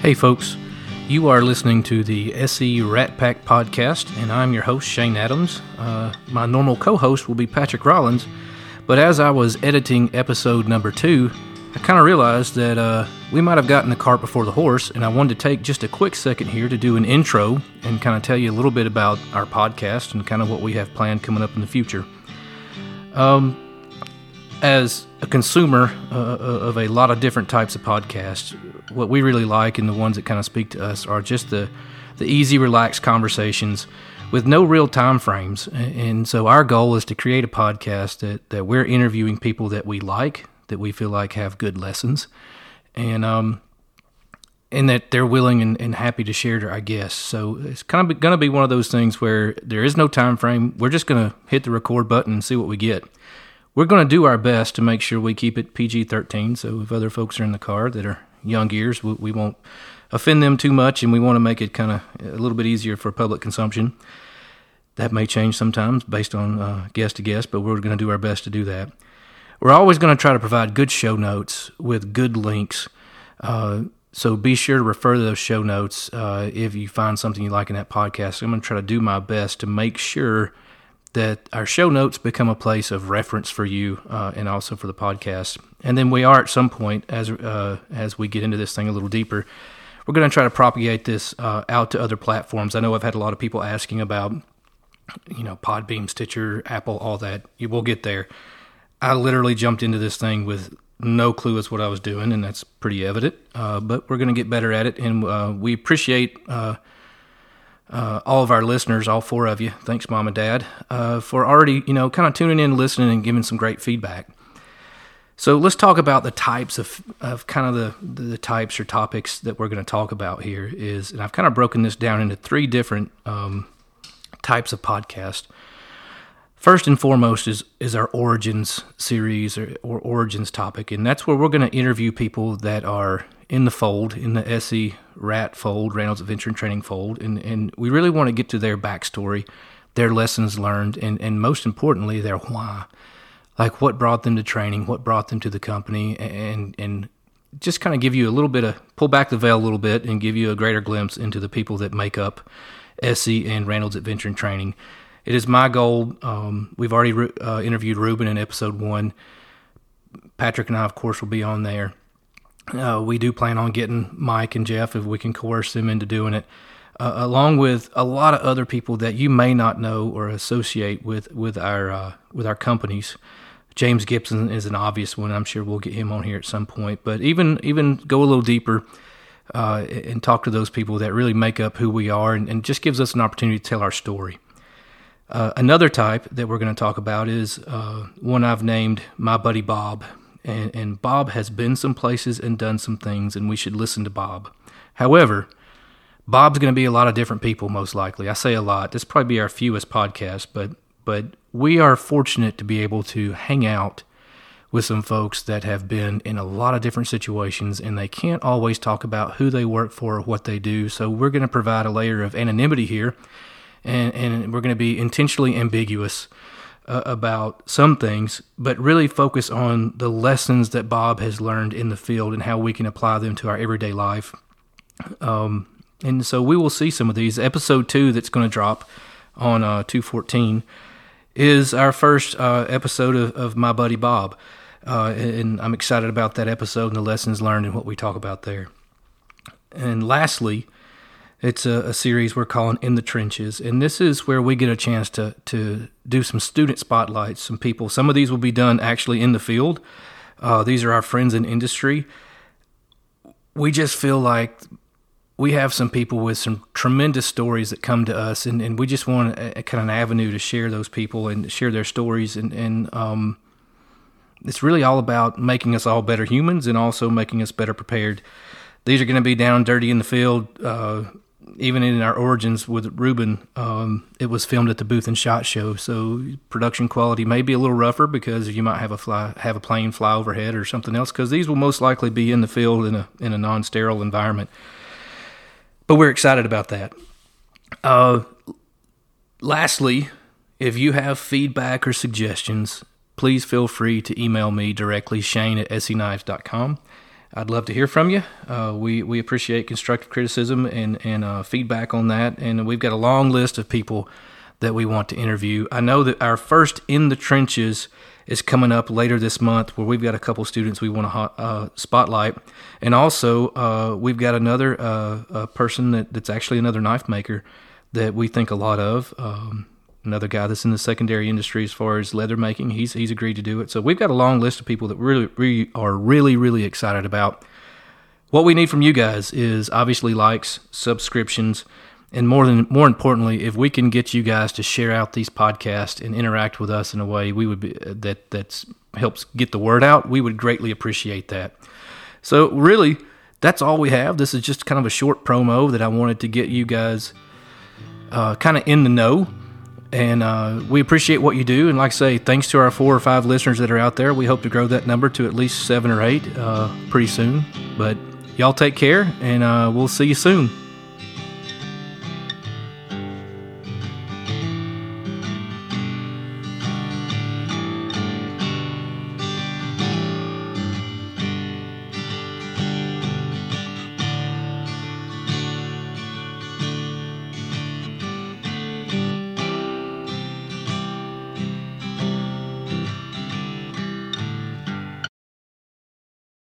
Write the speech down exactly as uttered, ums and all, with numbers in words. Hey folks, you are listening to the ESEE Rat Pack podcast, and I'm your host, Shane Adams. Uh, my normal co-host will be Patrick Rollins, but as I was editing episode number two, I kind of realized that uh, we might have gotten the cart before the horse, and I wanted to take just a quick second here to do an intro and kind of tell you a little bit about our podcast and kind of what we have planned coming up in the future. Um, as a consumer uh, of a lot of different types of podcasts, what we really like and the ones that kind of speak to us are just the, the easy, relaxed conversations with no real time frames. And so our goal is to create a podcast that, that we're interviewing people that we like, that we feel like have good lessons, and um, and that they're willing and, and happy to share to our guests. So it's kind of going to be one of those things where there is no time frame. We're just going to hit the record button and see what we get. We're going to do our best to make sure we keep it P G thirteen, so if other folks are in the car that are young ears, we, we won't offend them too much, and we want to make it kind of a little bit easier for public consumption. That may change sometimes based on uh, guest to guest, but we're going to do our best to do that. We're always going to try to provide good show notes with good links, uh, so be sure to refer to those show notes uh, if you find something you like in that podcast. I'm going to try to do my best to make sure that our show notes become a place of reference for you uh, and also for the podcast. And then we are at some point, as uh, as we get into this thing a little deeper, we're going to try to propagate this uh, out to other platforms. I know I've had a lot of people asking about, you know, Podbeam, Stitcher, Apple, all that. You will get there. I literally jumped into this thing with no clue as what I was doing, and that's pretty evident. Uh, but we're going to get better at it, and uh, we appreciate Uh, Uh, all of our listeners, all four of you, thanks Mom and Dad, uh, for already, you know, kind of tuning in, listening, and giving some great feedback. So let's talk about the types of, of kind of the, the types or topics that we're going to talk about here is, and I've kind of broken this down into three different um, types of podcasts. First and foremost is is our Origins series or, or Origins topic, and that's where we're going to interview people that are in the fold, in the ESEE Rat fold, Randall's Adventure and Training fold, and, and we really want to get to their backstory, their lessons learned, and, and most importantly, their why. Like what brought them to training, what brought them to the company, and and just kind of give you a little bit of, pull back the veil a little bit and give you a greater glimpse into the people that make up ESEE and Randall's Adventure and Training. It is my goal, um, we've already re- uh, interviewed Ruben in episode one. Patrick and I, of course, will be on there. Uh, we do plan on getting Mike and Jeff if we can coerce them into doing it, uh, along with a lot of other people that you may not know or associate with with our uh, with our companies. James Gibson is an obvious one. I'm sure we'll get him on here at some point. But even even go a little deeper uh, and talk to those people that really make up who we are, and, and just gives us an opportunity to tell our story. Uh, another type that we're going to talk about is uh, one I've named My Buddy Bob. And, and Bob has been some places and done some things, and we should listen to Bob. However, Bob's going to be a lot of different people, most likely. I say a lot. This will probably be our fewest podcast, but but we are fortunate to be able to hang out with some folks that have been in a lot of different situations, and they can't always talk about who they work for or what they do. So we're going to provide a layer of anonymity here, and, and we're going to be intentionally ambiguous about some things, but really focus on the lessons that Bob has learned in the field and how we can apply them to our everyday life. Um, and so we will see some of these. Episode two that's going to drop on uh, two fourteen is our first uh, episode of, of My Buddy Bob, uh, and I'm excited about that episode and the lessons learned and what we talk about there. And lastly, it's a, a series we're calling In the Trenches, and this is where we get a chance to to do some student spotlights, some people. Some of these will be done actually in the field. Uh, these are our friends in industry. We just feel like we have some people with some tremendous stories that come to us, and, and we just want a, a kind of an avenue to share those people and share their stories, and, and um, it's really all about making us all better humans and also making us better prepared. These are going to be down dirty in the field, uh, even in our Origins with Ruben, um, it was filmed at the Booth and Shot Show, so production quality may be a little rougher because you might have a fly, have a plane fly overhead or something else, because these will most likely be in the field in a in a non-sterile environment. But we're excited about that. Uh, lastly, if you have feedback or suggestions, please feel free to email me directly, Shane at e see knives dot com. I'd love to hear from you. Uh, we, we appreciate constructive criticism and, and uh, feedback on that. And we've got a long list of people that we want to interview. I know that our first In the Trenches is coming up later this month, where we've got a couple students we want to hot, uh, spotlight. And also, uh, we've got another uh, a person that, that's actually another knife maker that we think a lot of. Um, another guy that's in the secondary industry as far as leather making. He's he's agreed to do it. So we've got a long list of people that really we are really, really excited about. What we need from you guys is obviously likes, subscriptions, and more than more importantly, if we can get you guys to share out these podcasts and interact with us in a way we would be, that that's helps get the word out, we would greatly appreciate that. So really, that's all we have. This is just kind of a short promo that I wanted to get you guys uh, kind of in the know. And uh, we appreciate what you do. And like I say, thanks to our four or five listeners that are out there. We hope to grow that number to at least seven or eight uh, pretty soon. But y'all take care, and uh, we'll see you soon.